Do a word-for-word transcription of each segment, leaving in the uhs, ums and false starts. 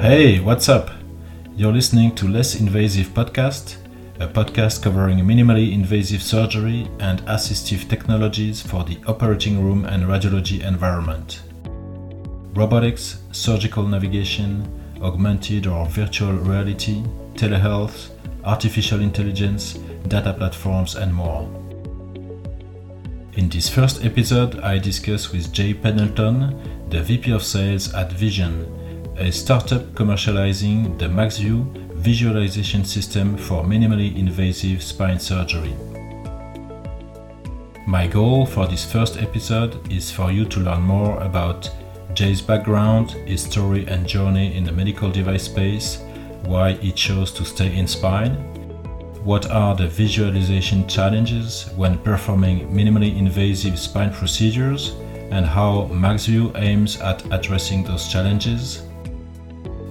Hey, what's up? You're listening to Less Invasive Podcast, a podcast covering minimally invasive surgery and assistive technologies for the operating room and radiology environment. Robotics, surgical navigation, augmented or virtual reality, telehealth, artificial intelligence, data platforms, and more. In this first episode, I discuss with Jay Pendleton, the V P of Sales at Viseon, a startup commercializing the MaxView visualization system for minimally invasive spine surgery. My goal for this first episode is for you to learn more about Jay's background, his story and journey in the medical device space, why he chose to stay in spine, what are the visualization challenges when performing minimally invasive spine procedures, and how MaxView aims at addressing those challenges,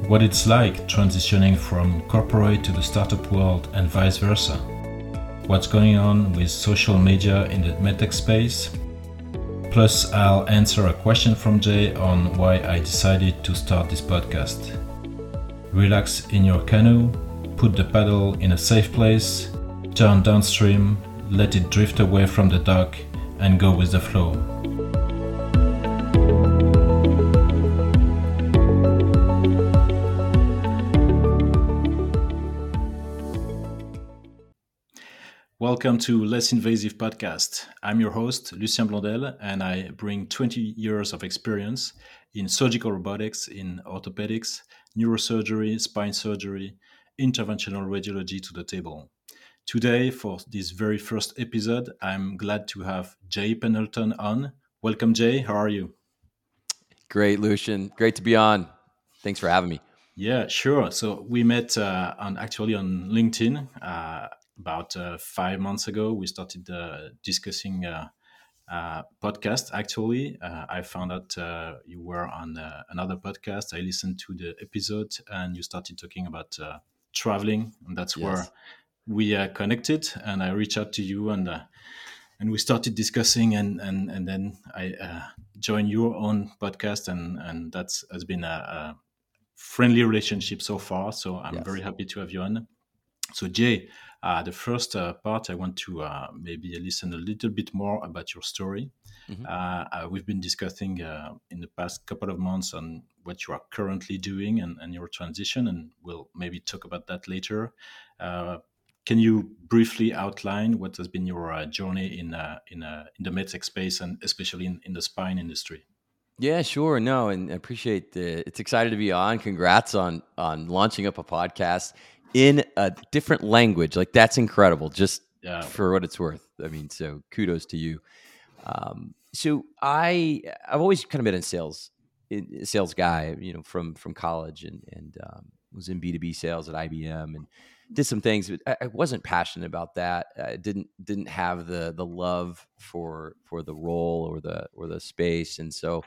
what it's like transitioning from corporate to the startup world and vice versa, what's going on with social media in the medtech space. Plus, I'll answer a question from Jay on why I decided to start this podcast. Relax in your canoe, put the paddle in a safe place, turn downstream, let it drift away from the dock, and go with the flow. Welcome to Less Invasive Podcast. I'm your host, Lucien Blondel, and I bring twenty years of experience in surgical robotics, in orthopedics, neurosurgery, spine surgery, interventional radiology to the table. Today, for this very first episode, I'm glad to have Jay Pendleton on. Welcome, Jay. How are you? Great, Lucien. Great to be on. Thanks for having me. Yeah, sure. So we met uh, on actually on LinkedIn uh, about uh, five months ago. We started uh, discussing uh, uh, podcast. Actually, uh, I found out uh, you were on uh, another podcast. I listened to the episode, and you started talking about Uh, traveling, and that's yes. where we uh, connected, and I reached out to you, and uh, and we started discussing, and and and then I uh, joined your own podcast, and and that's has been a, a friendly relationship so far, so I'm yes. very happy to have you on. So Jay, uh, the first uh, part I want to uh, maybe listen a little bit more about your story. Mm-hmm. uh, uh, we've been discussing uh, in the past couple of months on what you are currently doing and, and your transition, and we'll maybe talk about that later. Uh, can you briefly outline what has been your uh, journey in uh, in, uh, in the medtech space, and especially in, in the spine industry? Yeah, sure. No, and I appreciate the, it's excited to be on. Congrats on on launching up a podcast in a different language. Like, that's incredible, just yeah. for what it's worth. I mean, so kudos to you. Um, so I I've always kind of been in sales. sales guy, you know, from, from college, and, and, um, was in B two B sales at I B M and did some things, but I, I wasn't passionate about that. I didn't, didn't have the, the love for, for the role or the, or the space. And so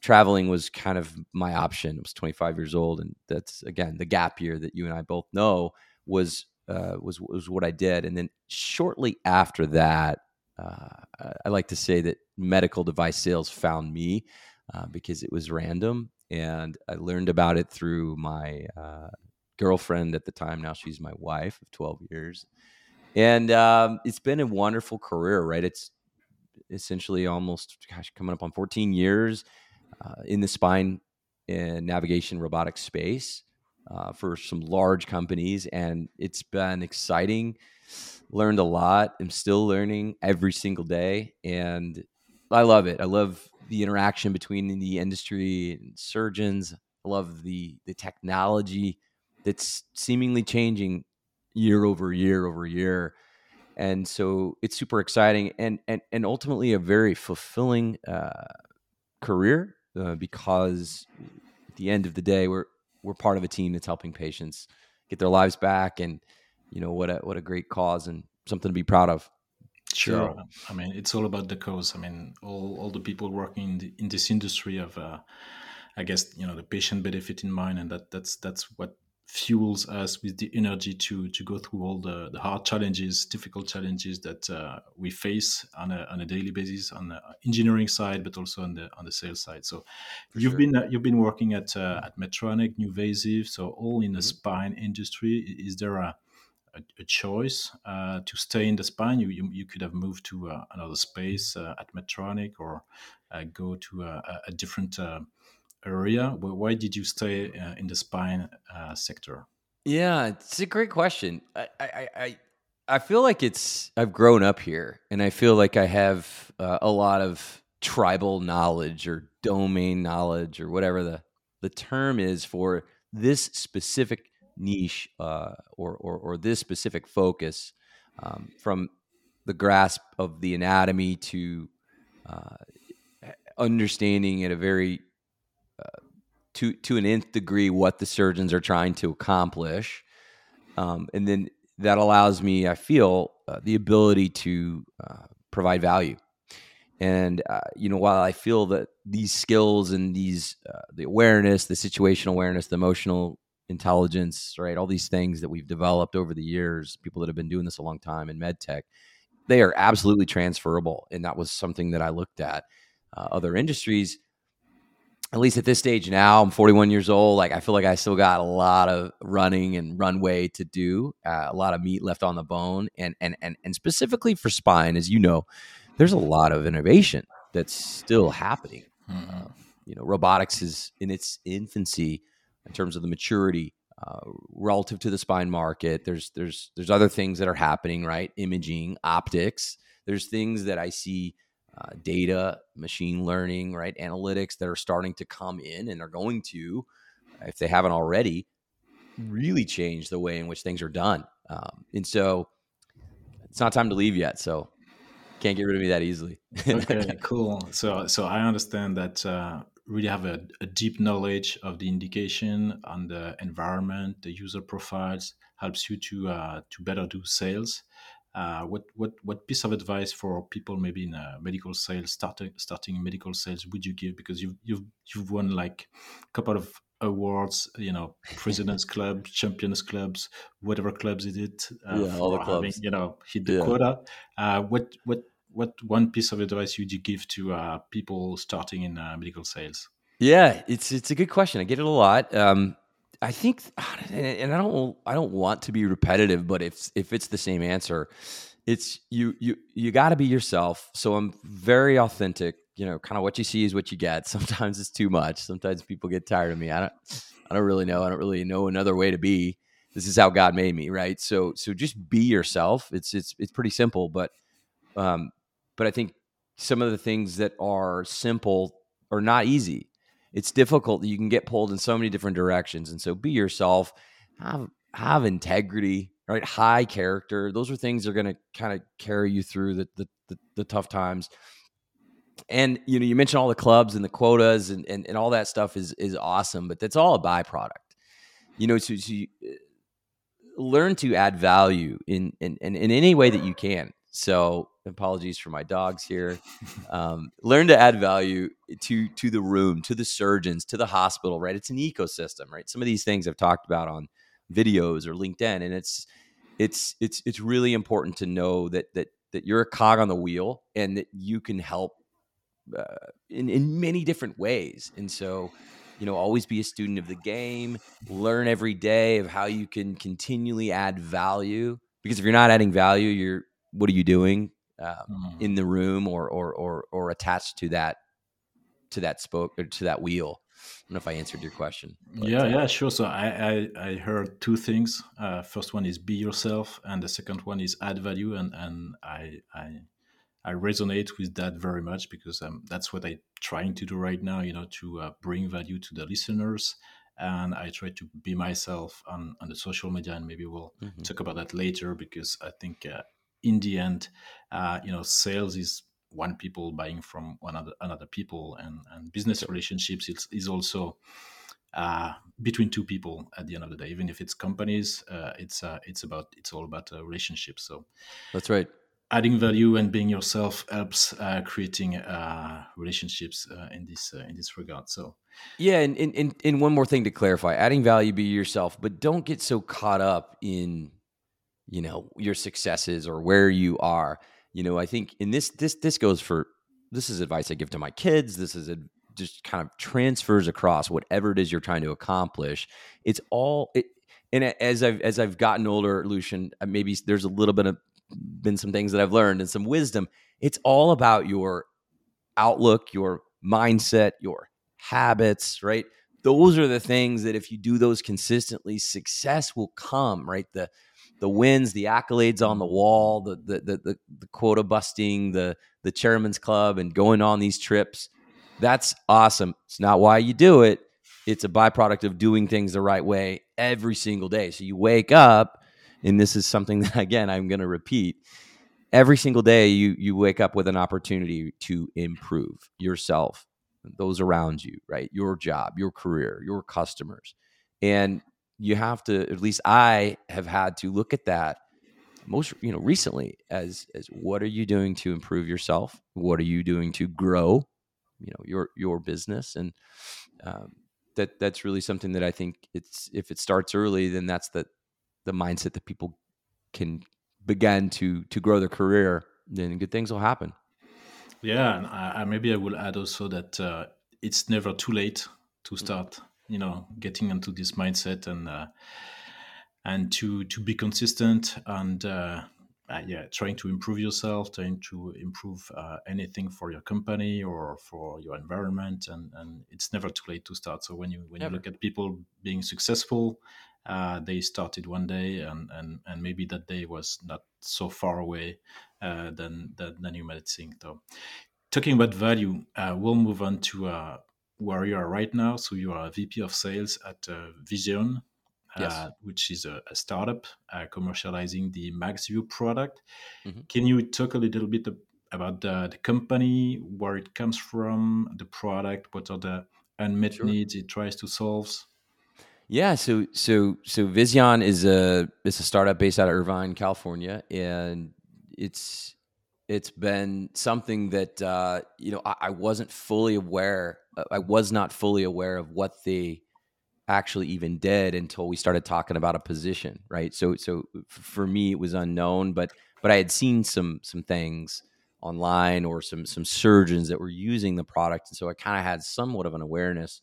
traveling was kind of my option. I was twenty-five years old. And that's, again, the gap year that you and I both know was, uh, was, was what I did. And then shortly after that, uh, I like to say that medical device sales found me. Uh, because it was random, and I learned about it through my uh, girlfriend at the time. Now she's my wife of twelve years, and um, it's been a wonderful career, right? It's essentially almost, gosh, coming up on fourteen years uh, in the spine and navigation robotic space uh, for some large companies, and it's been exciting. Learned a lot. I'm still learning every single day, and I love it. I love the interaction between the industry and surgeons. I love the the technology that's seemingly changing year over year over year. And so it's super exciting, and and, and ultimately a very fulfilling uh, career uh, because at the end of the day, we're we're part of a team that's helping patients get their lives back. And, you know, what a, what a great cause and something to be proud of. Sure. sure. I mean, it's all about the cause. I mean, all, all the people working in, the, in this industry have, uh, I guess, you know, the patient benefit in mind, and that that's that's what fuels us with the energy to to go through all the, the hard challenges, difficult challenges that uh, we face on a on a daily basis on the engineering side, but also on the on the sales side. So For you've sure. been uh, you've been working at uh, at Medtronic, NuVasive, so all in the mm-hmm. spine industry. Is there a a, a choice uh, to stay in the spine? You you, you could have moved to uh, another space uh, at Medtronic or uh, go to uh, a different. Uh, area? Why did you stay uh, in the spine uh, sector? Yeah, it's a great question. I, I, I, I feel like it's, I've grown up here and I feel like I have uh, a lot of tribal knowledge or domain knowledge or whatever the, the term is for this specific niche uh, or, or, or this specific focus um, from the grasp of the anatomy to uh, understanding at a very Uh, to to an nth degree what the surgeons are trying to accomplish. Um, and then that allows me, I feel, uh, the ability to uh, provide value. And, uh, you know, while I feel that these skills and these, uh, the awareness, the situational awareness, the emotional intelligence, right, all these things that we've developed over the years, people that have been doing this a long time in med tech, they are absolutely transferable. And that was something that I looked at uh, other industries. At least at this stage now, I'm forty-one years old. Like, I feel like I still got a lot of running and runway to do, uh, a lot of meat left on the bone. And, and, and, and specifically for spine, as you know, there's a lot of innovation that's still happening. Mm-hmm. Uh, you know, robotics is in its infancy in terms of the maturity, uh, relative to the spine market. There's, there's, there's other things that are happening, right? Imaging, optics. There's things that I see, Uh, data, machine learning, right? Analytics that are starting to come in and are going to, if they haven't already, really change the way in which things are done. Um, and so it's not time to leave yet. So can't get rid of me that easily. Okay, cool. So, so I understand that uh, really have a, a deep knowledge of the indication on the environment, the user profiles helps you to uh, to better do sales. Uh, what what what piece of advice for people maybe in uh, medical sales starting starting medical sales would you give? Because you've you've you've won like a couple of awards, you know, President's Club, Champions Clubs, whatever clubs it is, uh, yeah, all the clubs, having, you know, hit the yeah. quota. Uh, what what what one piece of advice would you give to uh, people starting in uh, medical sales? Yeah, it's it's a good question. I get it a lot. Um, I think, and I don't, I don't want to be repetitive, but if if it's the same answer, it's you, you, you got to be yourself. So I'm very authentic. You know, kind of what you see is what you get. Sometimes it's too much. Sometimes people get tired of me. I don't, I don't really know. I don't really know another way to be. This is how God made me, right? So, so just be yourself. It's, it's, it's pretty simple. But, um, but I think some of the things that are simple are not easy. It's difficult. You can get pulled in so many different directions. And so be yourself, have, have integrity, right? High character. Those are things that are going to kind of carry you through the, the, the, the tough times. And, you know, you mentioned all the clubs and the quotas and, and, and all that stuff is, is awesome, but that's all a byproduct, you know, so, so you learn to add value in, in, in, in any way that you can. So apologies for my dogs here. Um, learn to add value to to the room, to the surgeons, to the hospital, right? It's an ecosystem, right? Some of these things I've talked about on videos or LinkedIn, and it's it's it's it's really important to know that that that you're a cog on the wheel and that you can help uh, in in many different ways. And so, you know, always be a student of the game. Learn every day of how you can continually add value, because if you're not adding value, you're what are you doing um, mm-hmm. in the room or, or, or, or attached to that, to that spoke or to that wheel? I don't know if I answered your question. But, yeah, uh, yeah, sure. So I, I, I heard two things. Uh, first one is be yourself. And the second one is add value. And, and I, I, I resonate with that very much because um, that's what I'm trying to do right now, you know, to uh, bring value to the listeners. And I try to be myself on, on the social media, and maybe we'll mm-hmm. talk about that later, because I think, uh, in the end, uh, you know, sales is one people buying from one other, another people, and, and business relationships is, is also uh, between two people at the end of the day. Even if it's companies, uh, it's uh, it's about it's all about uh, relationships. So that's right. adding value and being yourself helps uh, creating uh, relationships uh, in this uh, in this regard. So, yeah, and, and and one more thing to clarify: adding value, be yourself, but don't get so caught up in, you know, your successes or where you are. You know, I think in this this this goes for this is advice I give to my kids. This is a, just kind of transfers across whatever it is you're trying to accomplish. It's all it, and as I've as I've gotten older, Lucien, maybe there's a little bit of been some things that I've learned and some wisdom. It's all about your outlook, your mindset, your habits, right? Those are the things that if you do those consistently, success will come, right? The the wins, the accolades on the wall, the the the the, the quota busting, the the chairman's club and going on these trips. That's awesome. It's not why you do it. It's a byproduct of doing things the right way every single day. So you wake up, and this is something that, again, I'm going to repeat. Every single day, you you wake up with an opportunity to improve yourself, those around you, right? Your job, your career, your customers. And you have to, at least I have had to look at that most, you know, recently as, as what are you doing to improve yourself? What are you doing to grow, you know, your, your business? And um, that that's really something that I think it's, if it starts early, then that's the, the mindset that people can begin to to grow their career, then good things will happen. Yeah, and I, I maybe I will add also that uh, it's never too late to start, you know, getting into this mindset and uh, and to to be consistent and uh, uh, yeah, trying to improve yourself, trying to improve uh, anything for your company or for your environment, and and it's never too late to start. So when you when never. you look at people being successful. Uh, they started one day, and, and, and maybe that day was not so far away uh, than, than than you might think. Though, talking about value, uh, we'll move on to uh, where you are right now. So you are a V P of Sales at uh, Viseon, uh, yes. which is a, a startup uh, commercializing the MaxView product. Mm-hmm. Can you talk a little bit about the, the company, where it comes from, the product, what are the unmet sure. needs it tries to solve? Yeah, so so so Viseon is a is a startup based out of Irvine, California, and it's it's been something that uh, you know I, I wasn't fully aware, I was not fully aware of what they actually even did until we started talking about a position, right? So so for me it was unknown, but but I had seen some some things online or some some surgeons that were using the product, and so I kind of had somewhat of an awareness.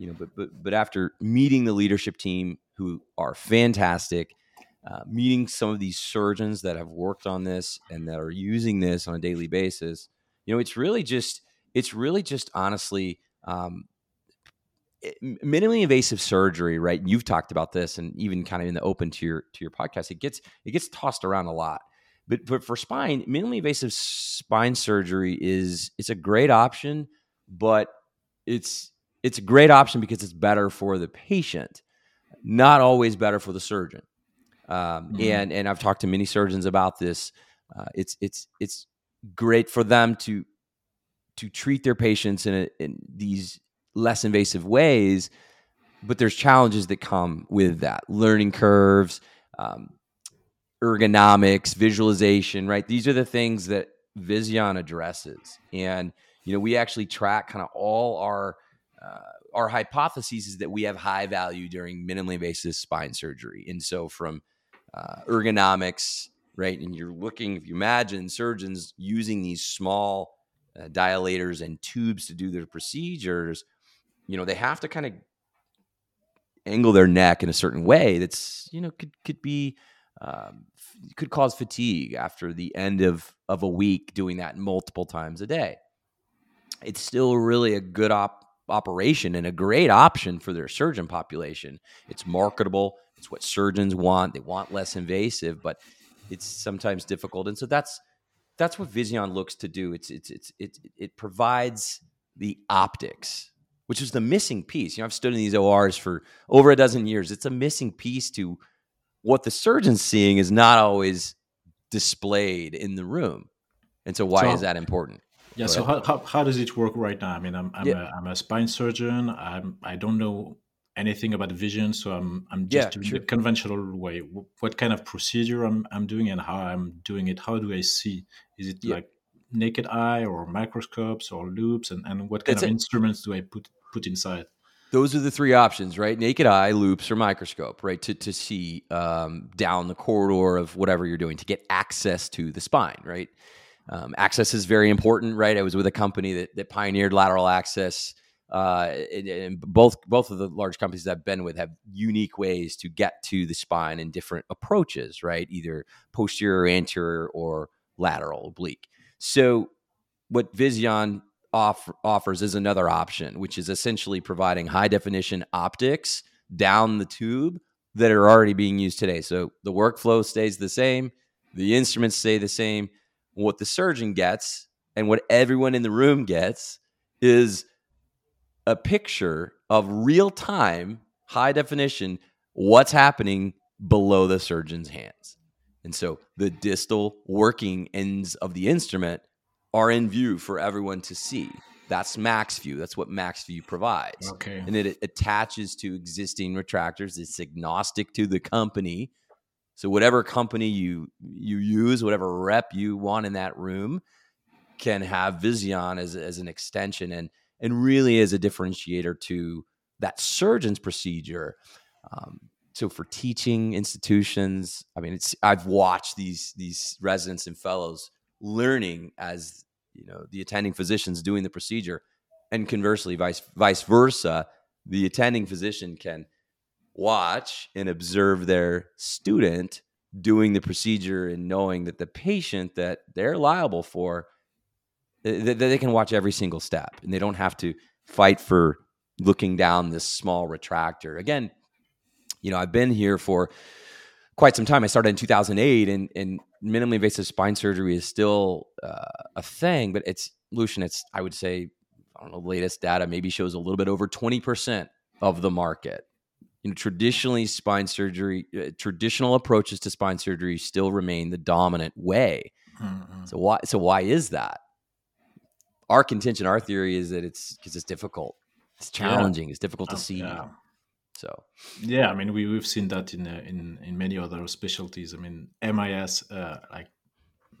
You know, but but but after meeting the leadership team, who are fantastic, uh, meeting some of these surgeons that have worked on this and that are using this on a daily basis, you know, it's really just it's really just honestly um, it, minimally invasive surgery, right? And you've talked about this, and even kind of in the open to your to your podcast, it gets it gets tossed around a lot. But but for spine, minimally invasive spine surgery is it's a great option, but it's It's a great option because it's better for the patient, not always better for the surgeon. Um, mm-hmm. And and I've talked to many surgeons about this. Uh, it's it's it's great for them to to treat their patients in, a, in these less invasive ways, but there's challenges that come with that: learning curves, um, ergonomics, visualization. Right? These are the things that Viseon addresses, and you know we actually track kind of all our. Uh, our hypothesis is that we have high value during minimally invasive spine surgery. And so from uh, ergonomics, right? And you're looking, if you imagine surgeons using these small uh, dilators and tubes to do their procedures, you know, they have to kind of angle their neck in a certain way that's, you know, could could be, um, f- could cause fatigue after the end of, of a week doing that multiple times a day. It's still really a good op. operation and a great option for their surgeon population. It's marketable. It's what surgeons want. They want less invasive, but it's sometimes difficult. And so that's that's what Viseon looks to do. It's it's it's it it provides the optics, which is the missing piece. You know, I've stood in these O Rs for over a dozen years. It's a missing piece to what the surgeon's seeing is not always displayed in the room. And so why so- is that important? Yeah, so how, how how does it work right now? I mean, I'm I'm, yeah. a, I'm a spine surgeon. I'm I don't know anything about vision? So I'm I'm just yeah, doing sure. the conventional way. What kind of procedure I'm I'm doing and how I'm doing it? How do I see? Is it yeah. like naked eye or microscopes or loops? And, and what kind That's of it. instruments do I put put inside? Those are the three options, right? Naked eye, loops, or microscope, right? To to see um, down the corridor of whatever you're doing to get access to the spine, right? Um, access is very important, right? I was with a company that that pioneered lateral access. Uh, and, and both both of the large companies that I've been with have unique ways to get to the spine and different approaches, right? Either posterior, anterior, or lateral, oblique. So what Viseon Off, offers is another option, which is essentially providing high definition optics down the tube that are already being used today. So the workflow stays the same, the instruments stay the same. What the surgeon gets and what everyone in the room gets is a picture of real time, high definition, what's happening below the surgeon's hands. And so the distal working ends of the instrument are in view for everyone to see. That's MaxView. That's what MaxView provides. Okay. And it attaches to existing retractors. It's agnostic to the company. So whatever company you you use, whatever rep you want in that room can have Viseon as, as an extension and, and really as a differentiator to that surgeon's procedure. Um, so for teaching institutions, I mean, it's I've watched these these residents and fellows learning as, you know, the attending physician's doing the procedure, and conversely, vice vice versa, the attending physician can watch and observe their student doing the procedure and knowing that the patient that they're liable for, that they can watch every single step and they don't have to fight for looking down this small retractor. Again, you know, I've been here for quite some time. I started in two thousand eight, and and minimally invasive spine surgery is still uh, a thing, but it's, Lucien, it's, I would say, I don't know, latest data maybe shows a little bit over twenty percent of the market. You know, traditionally, spine surgery, uh, traditional approaches to spine surgery still remain the dominant way. Mm-hmm. So why, so why is that? Our contention, our theory is that it's because it's difficult. It's challenging. Yeah. It's difficult to oh, see. Yeah. So, yeah, I mean, we, we've seen that in, uh, in in many other specialties. I mean, M I S, uh, like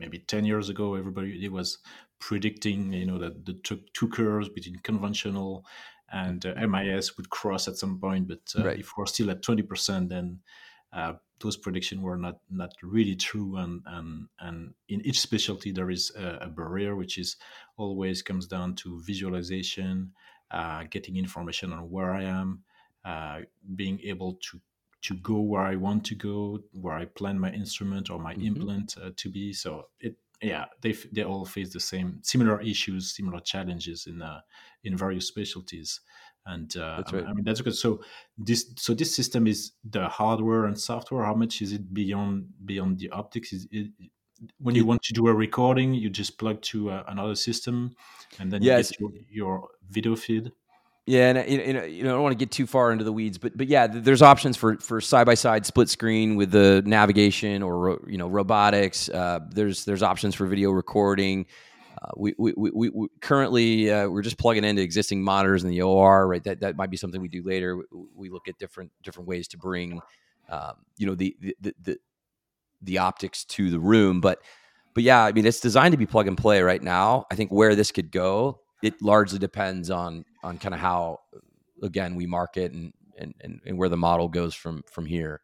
maybe ten years ago, everybody it was predicting, you know, that the two, two curves between conventional and uh, M I S would cross at some point. But uh, right. if we're still at twenty percent, then uh, those predictions were not not really true. And and, and in each specialty, there is a, a barrier, which is always comes down to visualization, uh, getting information on where I am. Uh, being able to to go where I want to go, where I plan my instrument or my mm-hmm. implant uh, to be. So it, yeah, they they all face the same similar issues, similar challenges in uh, in various specialties. And uh, that's right. I mean that's good. So this so this system is the hardware and software. How much is it beyond beyond the optics? Is it, when you want to do a recording, you just plug to uh, another system, and then yes. you get your, your video feed. Yeah, and you know, I don't want to get too far into the weeds, but but yeah, there's options for for side by side split screen with the navigation or you know robotics. Uh, there's there's options for video recording. Uh, we, we we we currently uh, we're just plugging into existing monitors in the O R, right? That that might be something we do later. We, we look at different different ways to bring um, you know the, the the the optics to the room, but but yeah, I mean it's designed to be plug and play right now. I think where this could go. It largely depends on on kind of how, again, we market and and, and, and where the model goes from from here.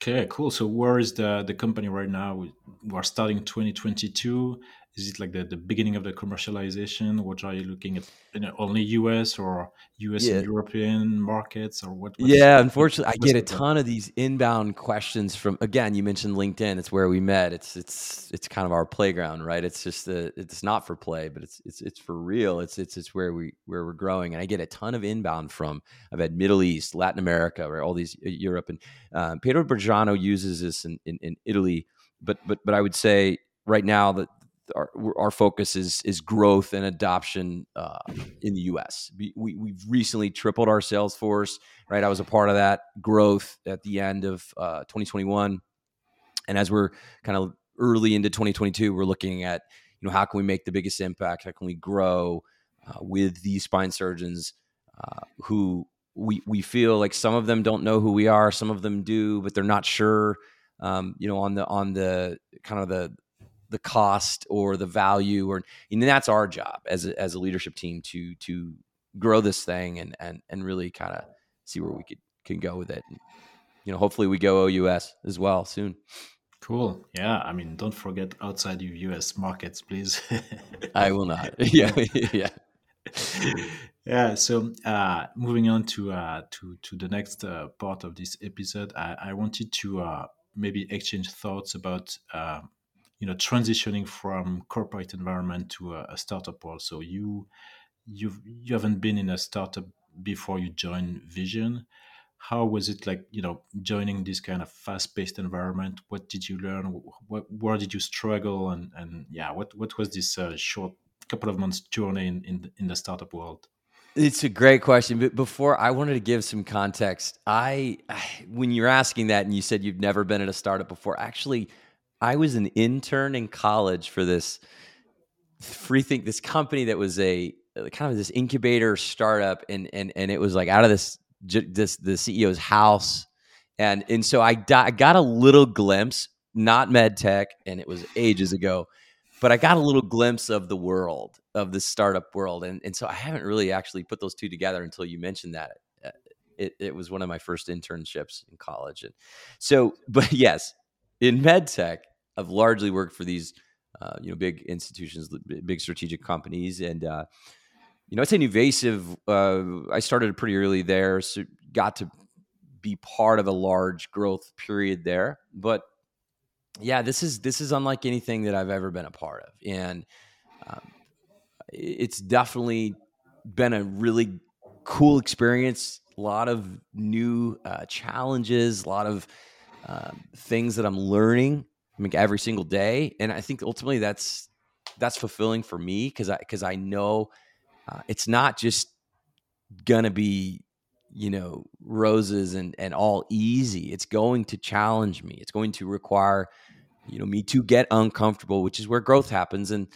Okay, cool. So where is the, the company right now? We're starting twenty twenty-two. Is it like the, the beginning of the commercialization? What are you looking at? You know, only U S or U S yeah. and European markets or what? what yeah, unfortunately, I get a ton of these inbound questions from, again, you mentioned LinkedIn. It's where we met. It's it's it's kind of our playground, right? It's just, a, it's not for play, but it's it's it's for real. It's it's it's where, we, where we're growing. And I get a ton of inbound from, I've had Middle East, Latin America, right? All these, Europe. And uh, Pietro Berjano uses this in, in, in Italy. But, but, but I would say right now that, Our, our focus is is growth and adoption uh, in the U S. We, we, we've recently tripled our sales force, right? I was a part of that growth at the end of uh, twenty twenty-one. And as we're kind of early into twenty twenty-two, we're looking at, you know, how can we make the biggest impact? How can we grow uh, with these spine surgeons uh, who we we feel like some of them don't know who we are, some of them do, but they're not sure. Um, you know, on the on the kind of the the cost or the value, or and that's our job as a, as a leadership team to to grow this thing and and and really kind of see where we could can go with it. And, you know, hopefully we go O U S as well soon. Cool. Yeah. I mean, don't forget outside the U S markets, please. I will not. Yeah. Yeah. Yeah. So uh, moving on to uh, to to the next uh, part of this episode, I, I wanted to uh, maybe exchange thoughts about uh, you know transitioning from corporate environment to a, a startup world. So you you you haven't been in a startup before you joined Viseon. How was it like, you know, joining this kind of fast-paced environment? What did you learn? What, where did you struggle? And, and yeah, what, what was this uh, short couple of months journey in, in, in the startup world? It's a great question. But before, I wanted to give some context. I, when you're asking that and you said you've never been at a startup before, actually, I was an intern in college for this free think, this company that was a kind of this incubator startup. And, and, and it was like out of this, this the C E O's house, and and so I, di- I got a little glimpse, not med tech, and it was ages ago, but I got a little glimpse of the world, of the startup world, and and so I haven't really actually put those two together until you mentioned that it it was one of my first internships in college, and so but yes, in med tech, I've largely worked for these uh, you know big institutions, big strategic companies, and. Uh, You know, I'd say NuVasive, uh, I started pretty early there, so got to be part of a large growth period there. But yeah, this is this is unlike anything that I've ever been a part of. And um, it's definitely been a really cool experience, a lot of new uh, challenges, a lot of uh, things that I'm learning I mean, every single day. And I think ultimately that's that's fulfilling for me because I, because I know... Uh, it's not just gonna be, you know, roses and, and all easy. It's going to challenge me. It's going to require, you know, me to get uncomfortable, which is where growth happens. And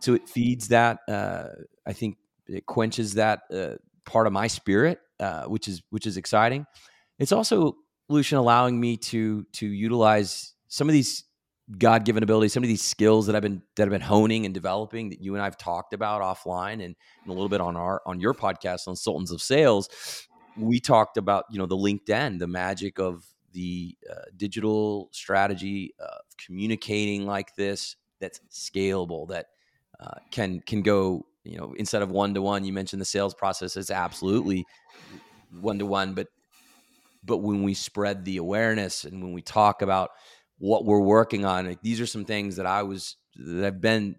so it feeds that. Uh, I think it quenches that uh, part of my spirit, uh, which is which is exciting. It's also, Lucien, allowing me to to utilize some of these God-given abilities, some of these skills that I've been that I've been honing and developing that you and I've talked about offline and, and a little bit on our on your podcast on Sultans of Sales. We talked about, you know, the LinkedIn, the magic of the uh, digital strategy of communicating like this that's scalable, that uh, can can go, you know, instead of one-to-one. You mentioned the sales process, it's absolutely one-to-one, but but when we spread the awareness and when we talk about what we're working on, like, these are some things that I was, that I've been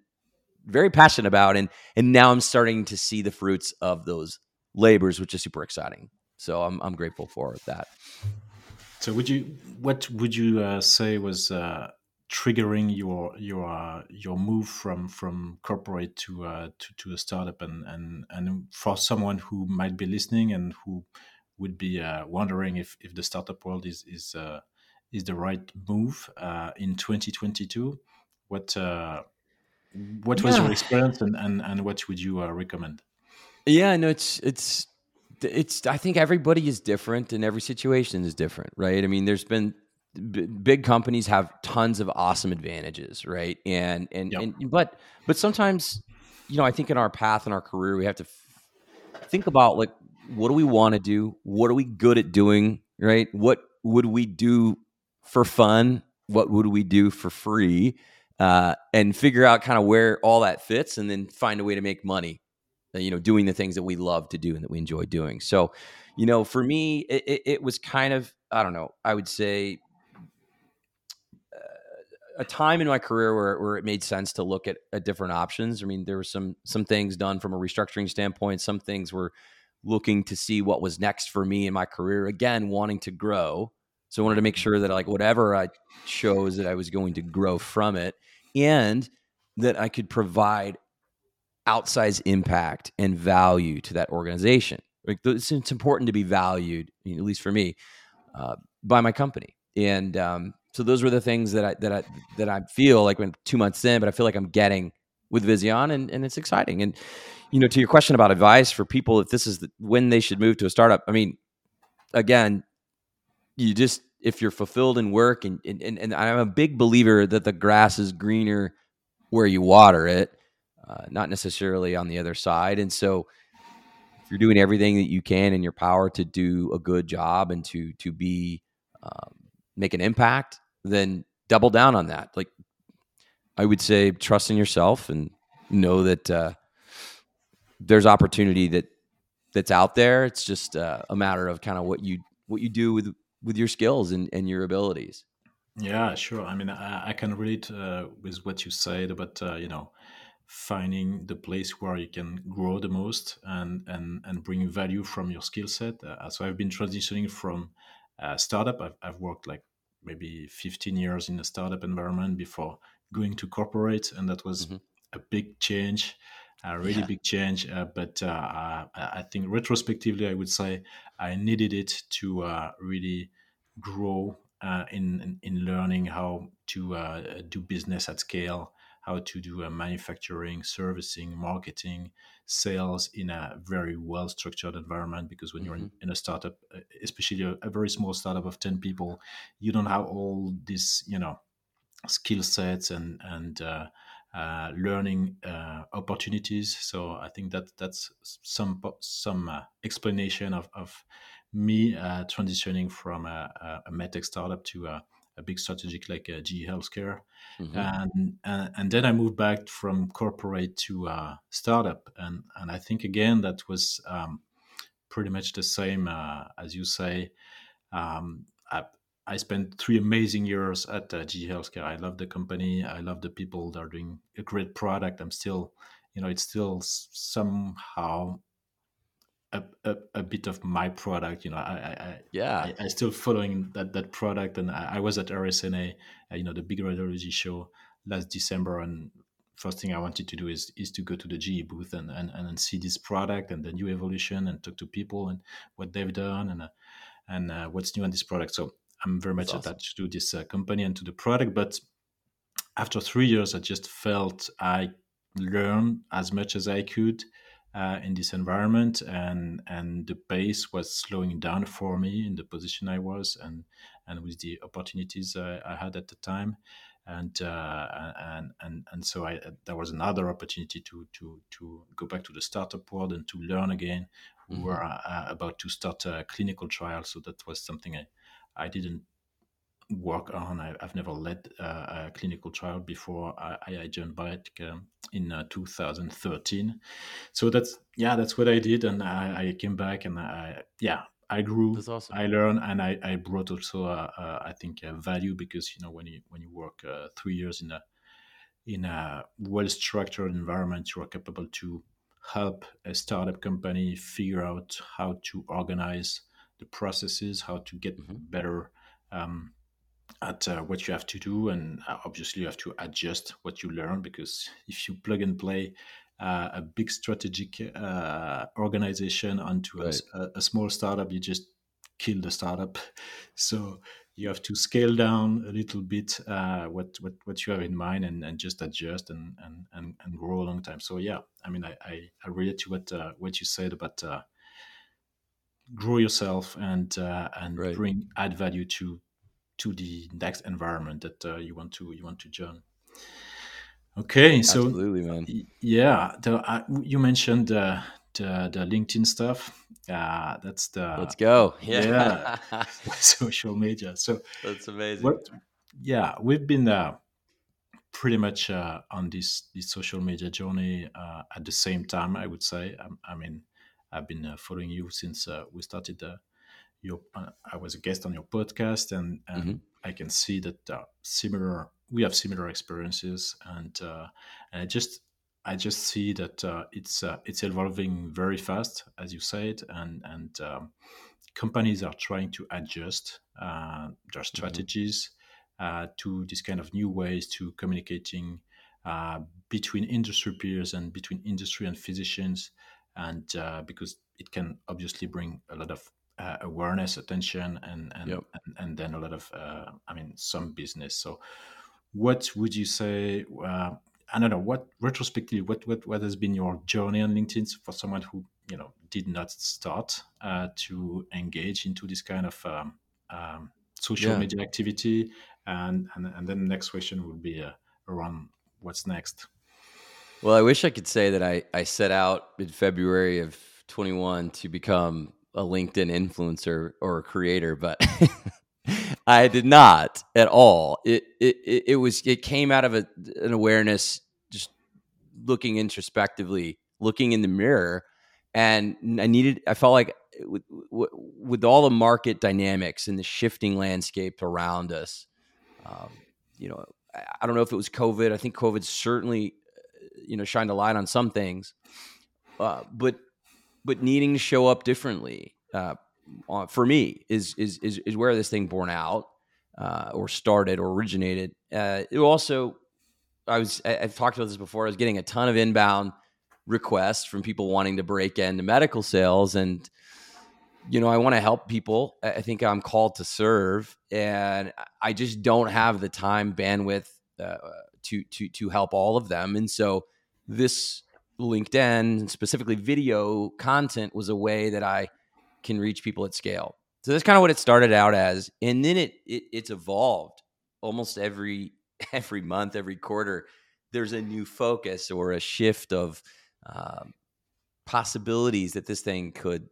very passionate about. And, and now I'm starting to see the fruits of those labors, which is super exciting. So I'm, I'm grateful for that. So would you, what would you uh, say was uh, triggering your, your, uh, your move from, from corporate to, uh, to, to a startup, and, and, and for someone who might be listening and who would be uh, wondering if, if the startup world is, is, uh, is the right move uh, in twenty twenty-two? What uh, what was yeah. your experience, and, and, and what would you uh, recommend? Yeah, no, it's it's it's. I think everybody is different, and every situation is different, right? I mean, there's been b- big companies have tons of awesome advantages, right? And and, yep. and but but sometimes, you know, I think in our path in our career, we have to f- think about, like, what do we want to do? What are we good at doing, right? What would we do for fun? What would we do for free? Uh, and figure out kind of where all that fits, and then find a way to make money, you know, doing the things that we love to do and that we enjoy doing. So, you know, for me, it, it was kind of, I don't know, I would say uh, a time in my career where, where it made sense to look at, at different options. I mean, there were some, some things done from a restructuring standpoint. Some things were looking to see what was next for me in my career, again, wanting to grow. So I wanted to make sure that, like, whatever I chose, that I was going to grow from it, and that I could provide outsized impact and value to that organization. Like, it's, it's important to be valued, at least for me, uh, by my company. And um, so those were the things that I that I that I feel like when two months in, but I feel like I'm getting with Viseon, and, and it's exciting. And, you know, to your question about advice for people, if this is the, when they should move to a startup, I mean, again, you just, if you're fulfilled in work, and, and, and I'm a big believer that the grass is greener where you water it, uh, not necessarily on the other side. And so if you're doing everything that you can in your power to do a good job and to, to be, um, make an impact, then double down on that. Like, I would say, trust in yourself and know that, uh, there's opportunity that that's out there. It's just uh, a matter of kind of what you, what you do with, with your skills and, and your abilities. Yeah, sure. I mean, I, I can relate uh, with what you said about, uh, you know, finding the place where you can grow the most and, and, and bring value from your skill set. Uh, so I've been transitioning from a startup. I've, I've worked like maybe fifteen years in a startup environment before going to corporate. And that was mm-hmm. a big change. A really yeah. big change, uh, but uh, I, I think retrospectively, I would say I needed it to uh, really grow uh, in, in in learning how to uh, do business at scale, how to do uh, manufacturing, servicing, marketing, sales in a very well-structured environment. Because when mm-hmm. you're in, in a startup, especially a, a very small startup of ten people, you don't have all these, you know, skill sets and and. Uh, Uh, learning uh, opportunities. So I think that that's some some uh, explanation of, of me uh, transitioning from a, a medtech startup to a, a big strategic like a G E Healthcare. Mm-hmm. And, and and then I moved back from corporate to uh, startup. And, and I think, again, that was um, pretty much the same, uh, as you say. Um, I, I spent three amazing years at uh, G E Healthcare. I love the company. I love the people. They're doing a great product. I'm still, you know, it's still somehow a, a, a bit of my product. You know, I, I yeah, I, I still following that that product. And I, I was at R S N A, uh, you know, the big radiology show last December. And first thing I wanted to do is is to go to the G E booth and and and see this product and the new evolution and talk to people and what they've done and uh, and uh, what's new on this product. So I'm very much That's attached awesome. to this uh, company and to the product. But after three years, I just felt I learned as much as I could uh, in this environment. And and the pace was slowing down for me in the position I was and, and with the opportunities I, I had at the time. And uh, and and and so I, there was another opportunity to to to go back to the startup world and to learn again. Mm-hmm. We were uh, about to start a clinical trial. So that was something I... I didn't work on. I, I've never led uh, a clinical trial before. I, I joined Biotech um, in uh, two thousand thirteen. So that's, yeah, that's what I did. And I, I came back and I, yeah, I grew. That's awesome. I learned, and I, I brought also, uh, uh, I think, uh, value, because, you know, when you, when you work uh, three years in a, in a well-structured environment, you are capable to help a startup company figure out how to organize the processes, how to get mm-hmm. better um, at uh, what you have to do. And uh, obviously you have to adjust what you learn, because if you plug and play uh, a big strategic uh, organization onto right. a, a small startup, you just kill the startup. So you have to scale down a little bit uh, what, what what you have in mind and, and just adjust and, and, and, and grow a long time. So yeah, I mean, I, I, I relate to what, uh, what you said about uh, grow yourself and uh, and right. bring add value to to the next environment that uh, you want to you want to join. Okay, so absolutely, man. Yeah, the, uh, you mentioned uh, the the LinkedIn stuff. Uh, that's the let's go. Yeah, yeah. Social media. So that's amazing. What, yeah, we've been uh, pretty much uh, on this this social media journey uh, at the same time, I would say. I, I mean. I've been uh, following you since uh, we started. Uh, your, uh, I was a guest on your podcast, and, and mm-hmm. I can see that uh, similar. We have similar experiences, and uh, and I just I just see that uh, it's uh, it's evolving very fast, as you said, and and um, companies are trying to adjust uh, their strategies mm-hmm. uh, to this kind of new ways to communicating uh, between industry peers and between industry and physicians. And uh, because it can obviously bring a lot of uh, awareness, attention, and and, yep. and and then a lot of, uh, I mean, some business. So what would you say, uh, I don't know, what retrospectively, what, what, what has been your journey on LinkedIn for someone who you know, did not start uh, to engage into this kind of um, um, social yeah. media activity. And, and and then the next question would be uh, around what's next. Well, I wish I could say that I, I set out in February of twenty-one to become a LinkedIn influencer or a creator, but I did not at all. It it it was it came out of a, an awareness, just looking introspectively, looking in the mirror, and I needed. I felt like with, with all the market dynamics and the shifting landscape around us, um, you know, I don't know if it was COVID. I think COVID certainly, you know, shined a light on some things, uh, but but needing to show up differently uh, on, for me is is is is where this thing born out uh, or started or originated. Uh, it also, I was I, I've talked about this before. I was getting a ton of inbound requests from people wanting to break into medical sales, and you know, I want to help people. I think I'm called to serve, and I just don't have the time, bandwidth. Uh, to to to help all of them. And so this LinkedIn, specifically video content, was a way that I can reach people at scale. So that's kind of what it started out as. And then it, it it's evolved almost every every month, every quarter. There's a new focus or a shift of um, possibilities that this thing could,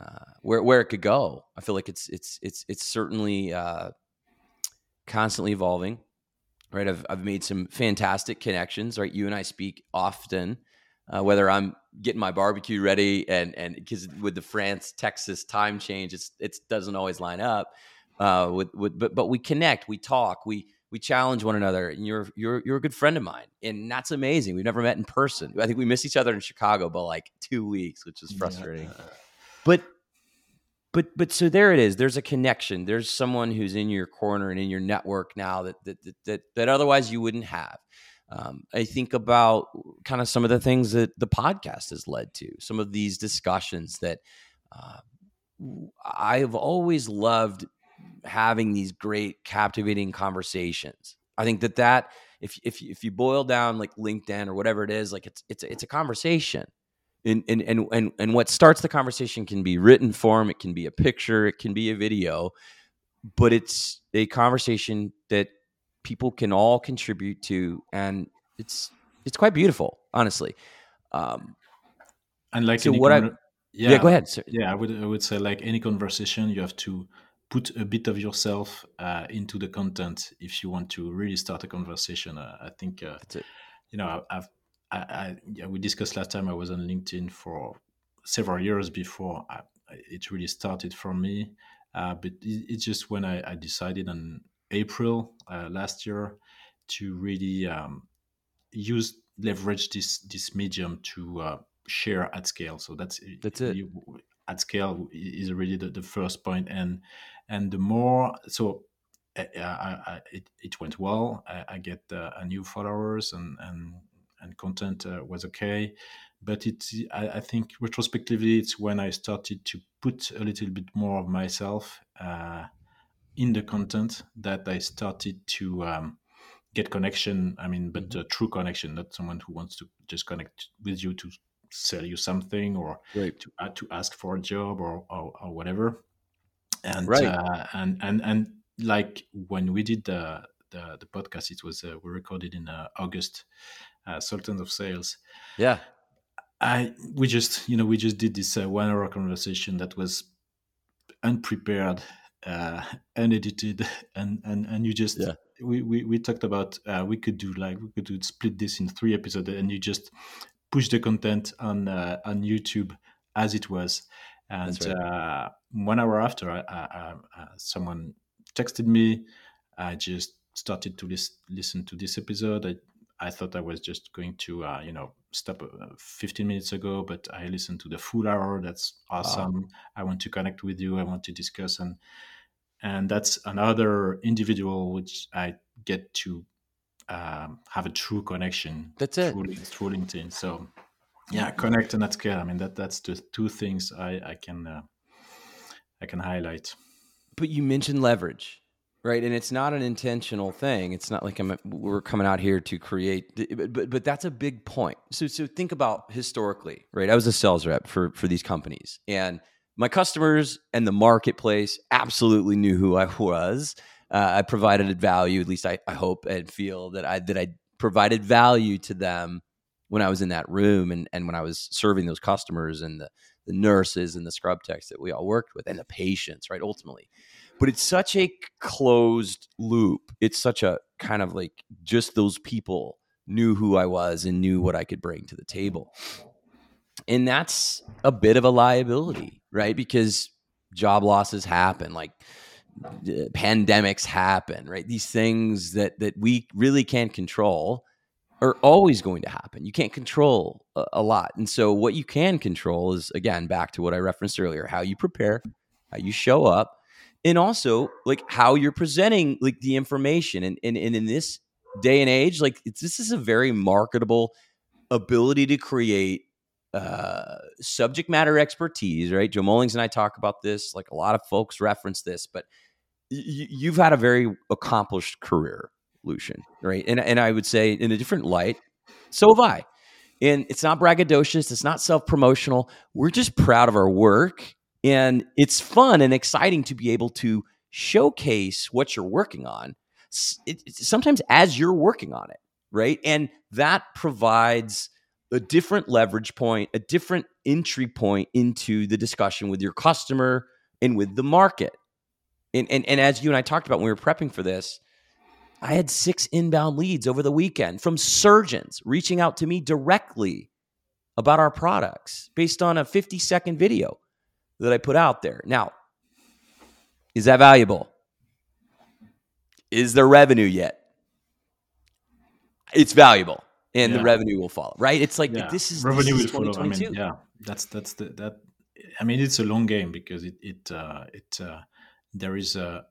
uh, where where it could go. I feel like it's it's it's it's certainly uh, constantly evolving. Right, I've I've made some fantastic connections. Right, you and I speak often, uh, whether I'm getting my barbecue ready and and because with the France Texas time change, it's it doesn't always line up. Uh, with, with but but we connect, we talk, we we challenge one another. And you're you're you're a good friend of mine, and that's amazing. We've never met in person. I think we missed each other in Chicago by like two weeks, which is frustrating. Yeah. But but but so there it is. There's a connection. There's someone who's in your corner and in your network now that that that that, that otherwise you wouldn't have. Um, I think about kind of some of the things that the podcast has led to. Some of these discussions that uh, I've always loved having these great, captivating conversations. I think that that if if if you boil down like LinkedIn or whatever it is, like it's it's it's a conversation. And and and and what starts the conversation can be written form, it can be a picture, it can be a video, but it's a conversation that people can all contribute to, and it's it's quite beautiful, honestly. Um, and like so any what con- I, yeah, yeah, go ahead. Sir. Yeah, I would I would say like any conversation, you have to put a bit of yourself uh, into the content if you want to really start a conversation. Uh, I think uh, That's it. You know I've. I, I, yeah, we discussed last time I was on LinkedIn for several years before I, it really started for me. Uh, but it, it's just when I, I decided in April uh, last year to really um, use leverage this this medium to uh, share at scale. So that's that's it. You, at scale is really the, the first point, and and the more so. I, I, it it went well. I, I get uh, new followers and and. and content uh, was okay. But it, I, I think retrospectively, it's when I started to put a little bit more of myself uh, in the content that I started to um, get connection. I mean, but uh, true connection, not someone who wants to just connect with you to sell you something or right. to uh, to ask for a job or or, or whatever. And, right. uh, and and and like when we did the the, the podcast, it was uh, we recorded in uh, August. Uh, Sultans of Sales. Yeah, I we just you know we just did this uh, one hour conversation that was unprepared, uh, unedited, and and and you just yeah. we, we we talked about uh, we could do like we could do, split this in three episodes, and you just push the content on uh, on YouTube as it was. And That's right. uh, one hour after, I, I, I, someone texted me. I just started to lis- listen to this episode. I, I thought I was just going to, uh, you know, stop fifteen minutes ago, but I listened to the full hour. That's awesome. Wow. I want to connect with you. I want to discuss. And and that's another individual which I get to um, have a true connection. That's it. Through, through LinkedIn. So, yeah, connect and at scale. I mean, that that's the two things I, I can uh, I can highlight. But you mentioned leverage. Right. And it's not an intentional thing. It's not like I'm, we're coming out here to create, but, but but that's a big point. So so think about historically, right? I was a sales rep for for these companies, and my customers and the marketplace absolutely knew who I was. Uh, I provided value, at least I, I hope and feel that I that I provided value to them when I was in that room, and, and when I was serving those customers and the, the nurses and the scrub techs that we all worked with, and the patients, right, ultimately. But it's such a closed loop. It's such a kind of like just those people knew who I was and knew what I could bring to the table. And that's a bit of a liability, right? Because job losses happen, like pandemics happen, right? These things that that we really can't control are always going to happen. You can't control a, a lot. And so what you can control is, again, back to what I referenced earlier, how you prepare, how you show up, and also like how you're presenting like the information. And, and, and in this day and age, like it's, this is a very marketable ability to create uh, subject matter expertise, right? Joe Mullings and I talk about this, like a lot of folks reference this, but y- you've had a very accomplished career, Lucien, right? And, and I would say in a different light, so have I. And it's not braggadocious. It's not self-promotional. We're just proud of our work. And it's fun and exciting to be able to showcase what you're working on, it, it, sometimes as you're working on it, right? And that provides a different leverage point, a different entry point into the discussion with your customer and with the market. And, and, and as you and I talked about when we were prepping for this, I had six inbound leads over the weekend from surgeons reaching out to me directly about our products based on a fifty-second video that I put out there. Now, is that valuable? Is there revenue yet? It's valuable, and yeah. the revenue will follow, right? It's like yeah. this is revenue this is will follow. I mean, yeah, that's that's the that. I mean, it's a long game because it it uh, it uh, there is a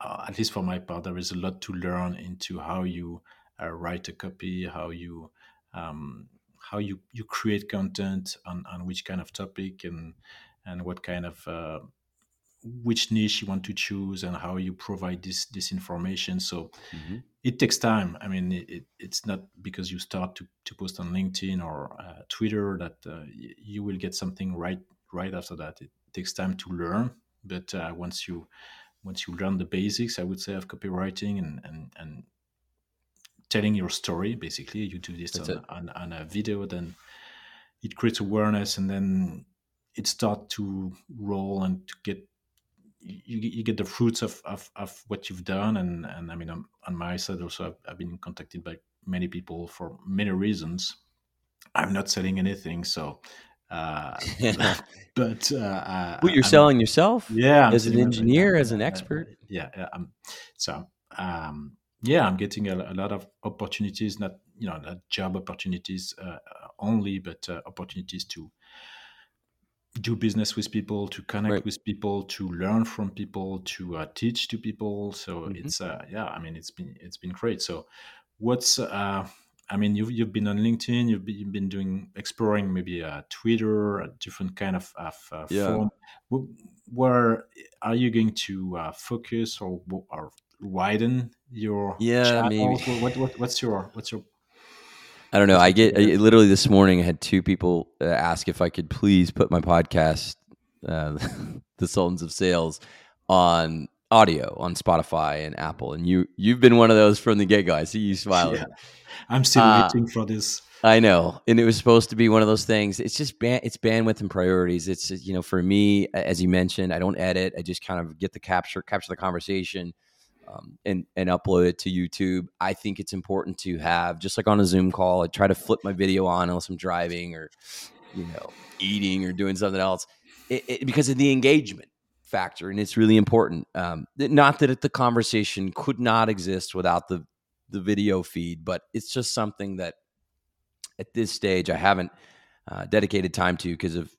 uh, at least for my part there is a lot to learn into how you uh, write a copy, how you um, how you you create content on on which kind of topic and. And what kind of uh, which niche you want to choose, and how you provide this this information. So mm-hmm. it takes time. I mean, it, it's not because you start to, to post on LinkedIn or uh, Twitter that uh, you will get something right right after that. It takes time to learn, but uh, once you once you learn the basics, I would say, of copywriting and and, and telling your story. Basically, you do this on, on on a video, then it creates awareness, and then it starts to roll and to get you, you get the fruits of, of, of what you've done. And, and I mean, I'm, on my side also, I've, I've been contacted by many people for many reasons. I'm not selling anything. So, uh, but, uh, well, you're I'm, selling yourself yeah, as an engineer, as an expert. Uh, yeah. yeah um, so, um, yeah, I'm getting a, a lot of opportunities, not, you know, not job opportunities uh, only, but uh, opportunities to do business with people, to connect right. with people, to learn from people, to uh, teach to people. So mm-hmm. it's uh, yeah, I mean, it's been it's been great. So what's uh, I mean, you've you've been on LinkedIn, you've been, you've been doing exploring maybe uh, Twitter, a different kind of, of uh, yeah. form. Where are you going to uh, focus or or widen your yeah? Channel? Maybe what, what what's your what's your I don't know. I get I, literally this morning I had two people uh, ask if I could please put my podcast, uh, The Sultans of Sales, on audio on Spotify and Apple. And you, you've been one of those from the get-go. I see you smiling. Yeah. I'm still uh, waiting for this. I know. And it was supposed to be one of those things. It's just ban- it's bandwidth and priorities. It's, you know, for me, as you mentioned, I don't edit. I just kind of get the capture, capture the conversation. Um, and, and upload it to YouTube. I think it's important to have, just like on a Zoom call, I try to flip my video on unless I'm driving or, you know, eating or doing something else it, it, because of the engagement factor. And it's really important. Um, not that it, the conversation could not exist without the, the video feed, but it's just something that at this stage I haven't uh, dedicated time to because of,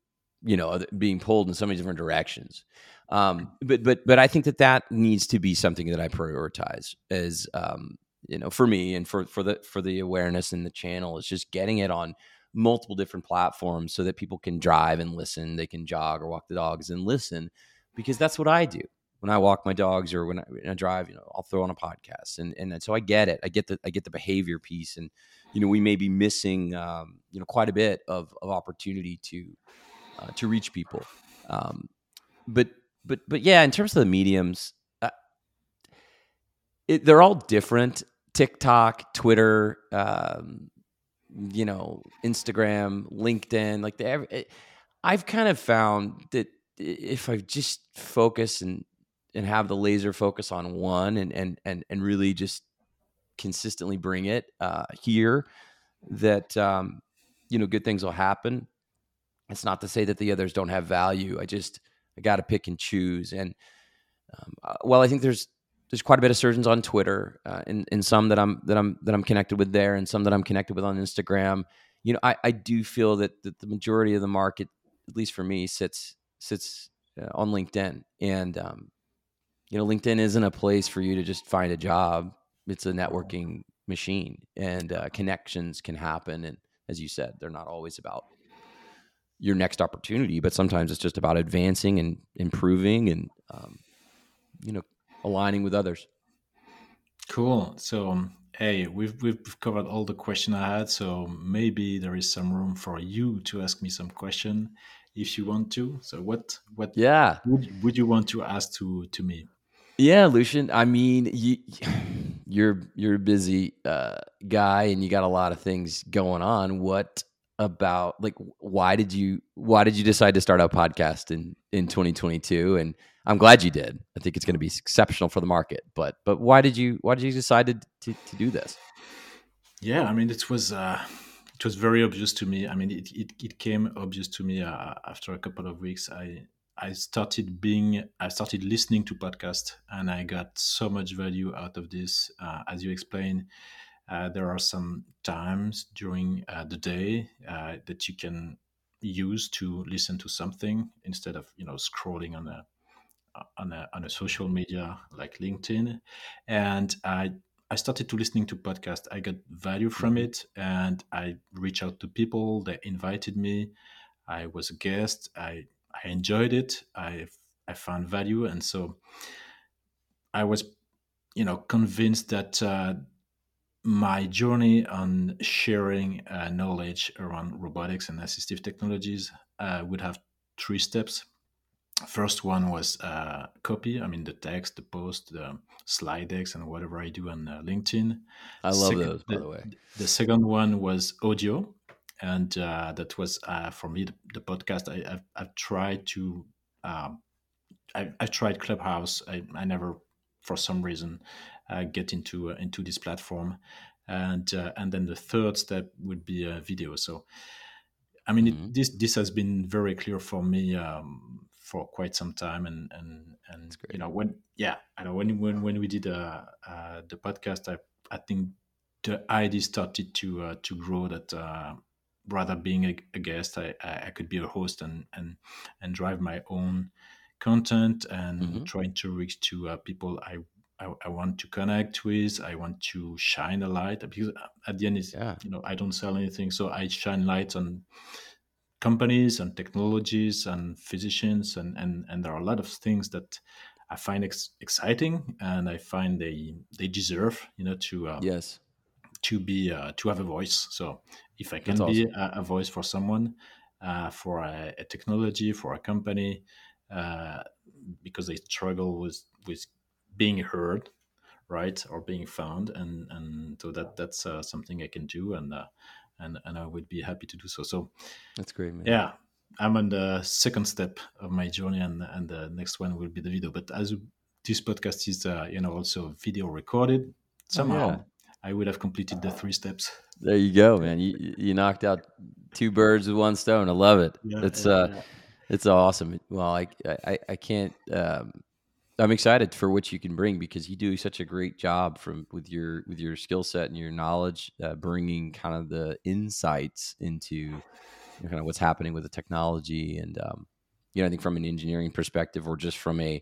you know, being pulled in so many different directions. Um, but, but, but I think that that needs to be something that I prioritize as, um, you know, for me and for, for the, for the awareness in the channel, it's just getting it on multiple different platforms so that people can drive and listen, they can jog or walk the dogs and listen, because that's what I do. when I walk my dogs or when I, when I drive, you know, I'll throw on a podcast. And, and so I get it. I get the, I get the behavior piece, and, you know, we may be missing, um, you know, quite a bit of, of opportunity to, uh, to reach people. Um, but, but, but yeah, in terms of the mediums, uh, it, they're all different. TikTok, Twitter, um, you know, Instagram, LinkedIn, like the, it, I've kind of found that if I just focus and, and have the laser focus on one and, and, and, and really just consistently bring it, uh, here that, um, you know, good things will happen. It's not to say that the others don't have value. I just, I got to pick and choose. And, um, uh, well, I think there's, there's quite a bit of surgeons on Twitter, uh, and, and some that I'm, that I'm, that I'm connected with there, and some that I'm connected with on Instagram. You know, I, I do feel that, that the majority of the market, at least for me, sits, sits uh, on LinkedIn. And, um, you know, LinkedIn isn't a place for you to just find a job. It's a networking machine, and uh, connections can happen. And as you said, they're not always about your next opportunity, but sometimes it's just about advancing and improving and, um, you know, aligning with others. Cool. So, um, hey, we've, we've covered all the questions I had. So maybe there is some room for you to ask me some question if you want to. So what, what yeah. would, would you want to ask to, to me? Yeah, Lucien. I mean, you, you're you're a busy uh, guy, and you got a lot of things going on. What about like why did you why did you decide to start a podcast in, in twenty twenty-two? And I'm glad you did. I think it's going to be exceptional for the market. But but why did you why did you decide to to, to do this? Yeah, I mean, it was uh, it was very obvious to me. I mean, it it, it came obvious to me uh, after a couple of weeks. I. I started being, I started listening to podcasts, and I got so much value out of this. Uh, as you explained, uh, there are some times during uh, the day uh, that you can use to listen to something instead of, you know, scrolling on a on a on a social media like LinkedIn. And I I started to listening to podcasts. I got value from it, and I reached out to people. They invited me. I was a guest. I I enjoyed it. I I found value, and so I was, you know, convinced that uh, my journey on sharing uh, knowledge around robotics and assistive technologies uh, would have three steps. First one was uh, copy. I mean, the text, the post, the slide decks, and whatever I do on uh, LinkedIn. I love second, those, by the, the way. The second one was audio. And uh, that was uh, for me the, the podcast. I, I've, I've tried to, um, I, I've tried Clubhouse. I, I never, for some reason, uh, get into uh, into this platform. And uh, and then the third step would be a video. So, I mean, mm-hmm. it, this this has been very clear for me um, for quite some time. And and and you know when yeah, I know when when when we did uh, uh, the podcast, I I think the idea started to uh, to grow that. Uh, Rather being a, a guest, I, I could be a host and and and drive my own content and mm-hmm. trying to reach to uh, people I, I I want to connect with. I want to shine a light, because at the end, it's, yeah. you know, I don't sell anything, so I shine lights on companies, on technologies, on physicians, and and and there are a lot of things that I find ex- exciting, and I find they they deserve, you know, to um, yes. to be uh, to have a voice. So if I can That's be awesome. a, a voice for someone, uh, for a, a technology, for a company, uh, because they struggle with with being heard, right, or being found, and and so that that's uh, something I can do, and uh, and and I would be happy to do so. So that's great, man. Yeah, I'm on the second step of my journey, and and the next one will be the video. But as this podcast is uh, you know also video recorded somehow. Oh, yeah. I would have completed the three steps. There you go, man. You you knocked out two birds with one stone. I love it. Yeah, it's yeah, uh, yeah. it's awesome. Well, I I, I can't. Um, I'm excited for what you can bring, because you do such a great job from with your with your skill set and your knowledge, uh, bringing kind of the insights into you know, kind of what's happening with the technology, and um, you know, I think from an engineering perspective, or just from a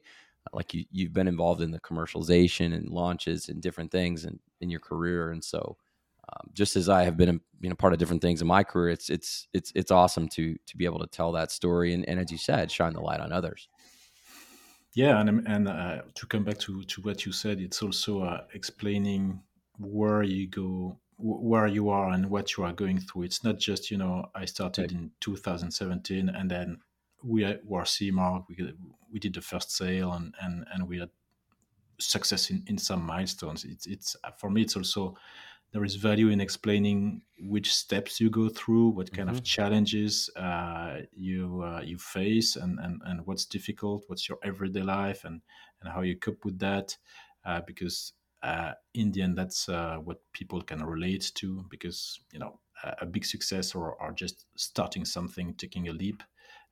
like you, you've been involved in the commercialization and launches and different things and in your career. And so um, just as I have been, you know, part of different things in my career, it's, it's, it's, it's awesome to, to be able to tell that story. And, and as you said, shine the light on others. Yeah, and and uh, to come back to, to what you said, it's also uh, explaining where you go, where you are, and what you are going through. It's not just, you know, I started in two thousand seventeen, and then we were C-mark, we we did the first sale, and and, and we had success in, in some milestones. It's it's for me, it's also there is value in explaining which steps you go through, what kind mm-hmm. of challenges uh, you uh, you face, and, and, and what's difficult, what's your everyday life, and, and how you cope with that. Uh, because uh, in the end, that's uh, what people can relate to. Because you know, a, a big success or, or just starting something, taking a leap,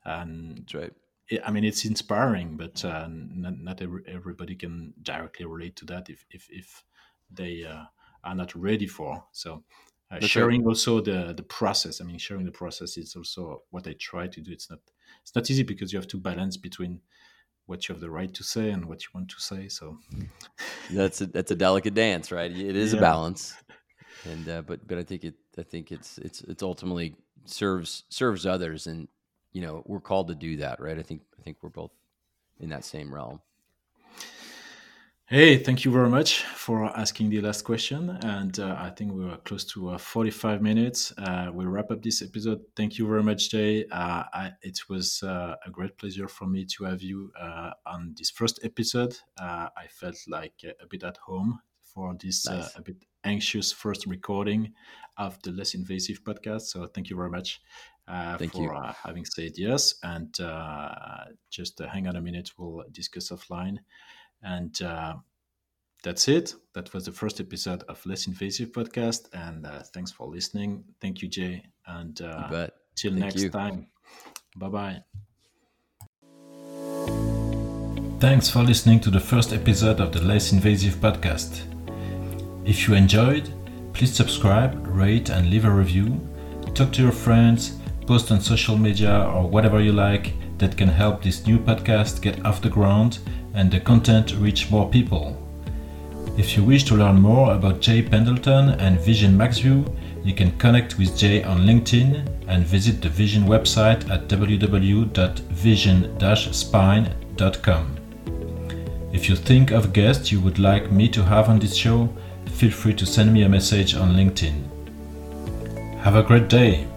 and that's right. It, I mean, it's inspiring, but uh, not, not every, everybody can directly relate to that if if if they. Uh, are not ready for. So uh, sharing right. also the, the process. I mean, sharing the process is also what I try to do. It's not it's not easy because you have to balance between what you have the right to say and what you want to say. So that's a, that's a delicate dance, right? It is yeah. a balance. And uh, but but I think it I think it's it's it's ultimately serves serves others, and you know, we're called to do that, right? I think I think we're both in that same realm. Hey, thank you very much for asking the last question. And uh, I think we were close to uh, forty-five minutes. Uh, we'll wrap up this episode. Thank you very much, Jay. Uh, I, it was uh, a great pleasure for me to have you uh, on this first episode. Uh, I felt like a bit at home for this nice. uh, a bit anxious first recording of the Less Invasive podcast. So thank you very much uh, thank for uh, having said yes. And uh, just uh, hang on a minute. We'll discuss offline. And uh, that's it. That was the first episode of Less Invasive Podcast. And uh, thanks for listening. Thank you, Jay. And uh, till next you. time. Bye-bye. Thanks for listening to the first episode of the Less Invasive Podcast. If you enjoyed, please subscribe, rate, and leave a review. Talk to your friends, post on social media or whatever you like that can help this new podcast get off the ground and the content reach more people. If you wish to learn more about Jay Pendleton and Vision MaxView, you can connect with Jay on LinkedIn and visit the Vision website at w w w dot vision dash spine dot com. If you think of guests you would like me to have on this show, feel free to send me a message on LinkedIn. Have a great day!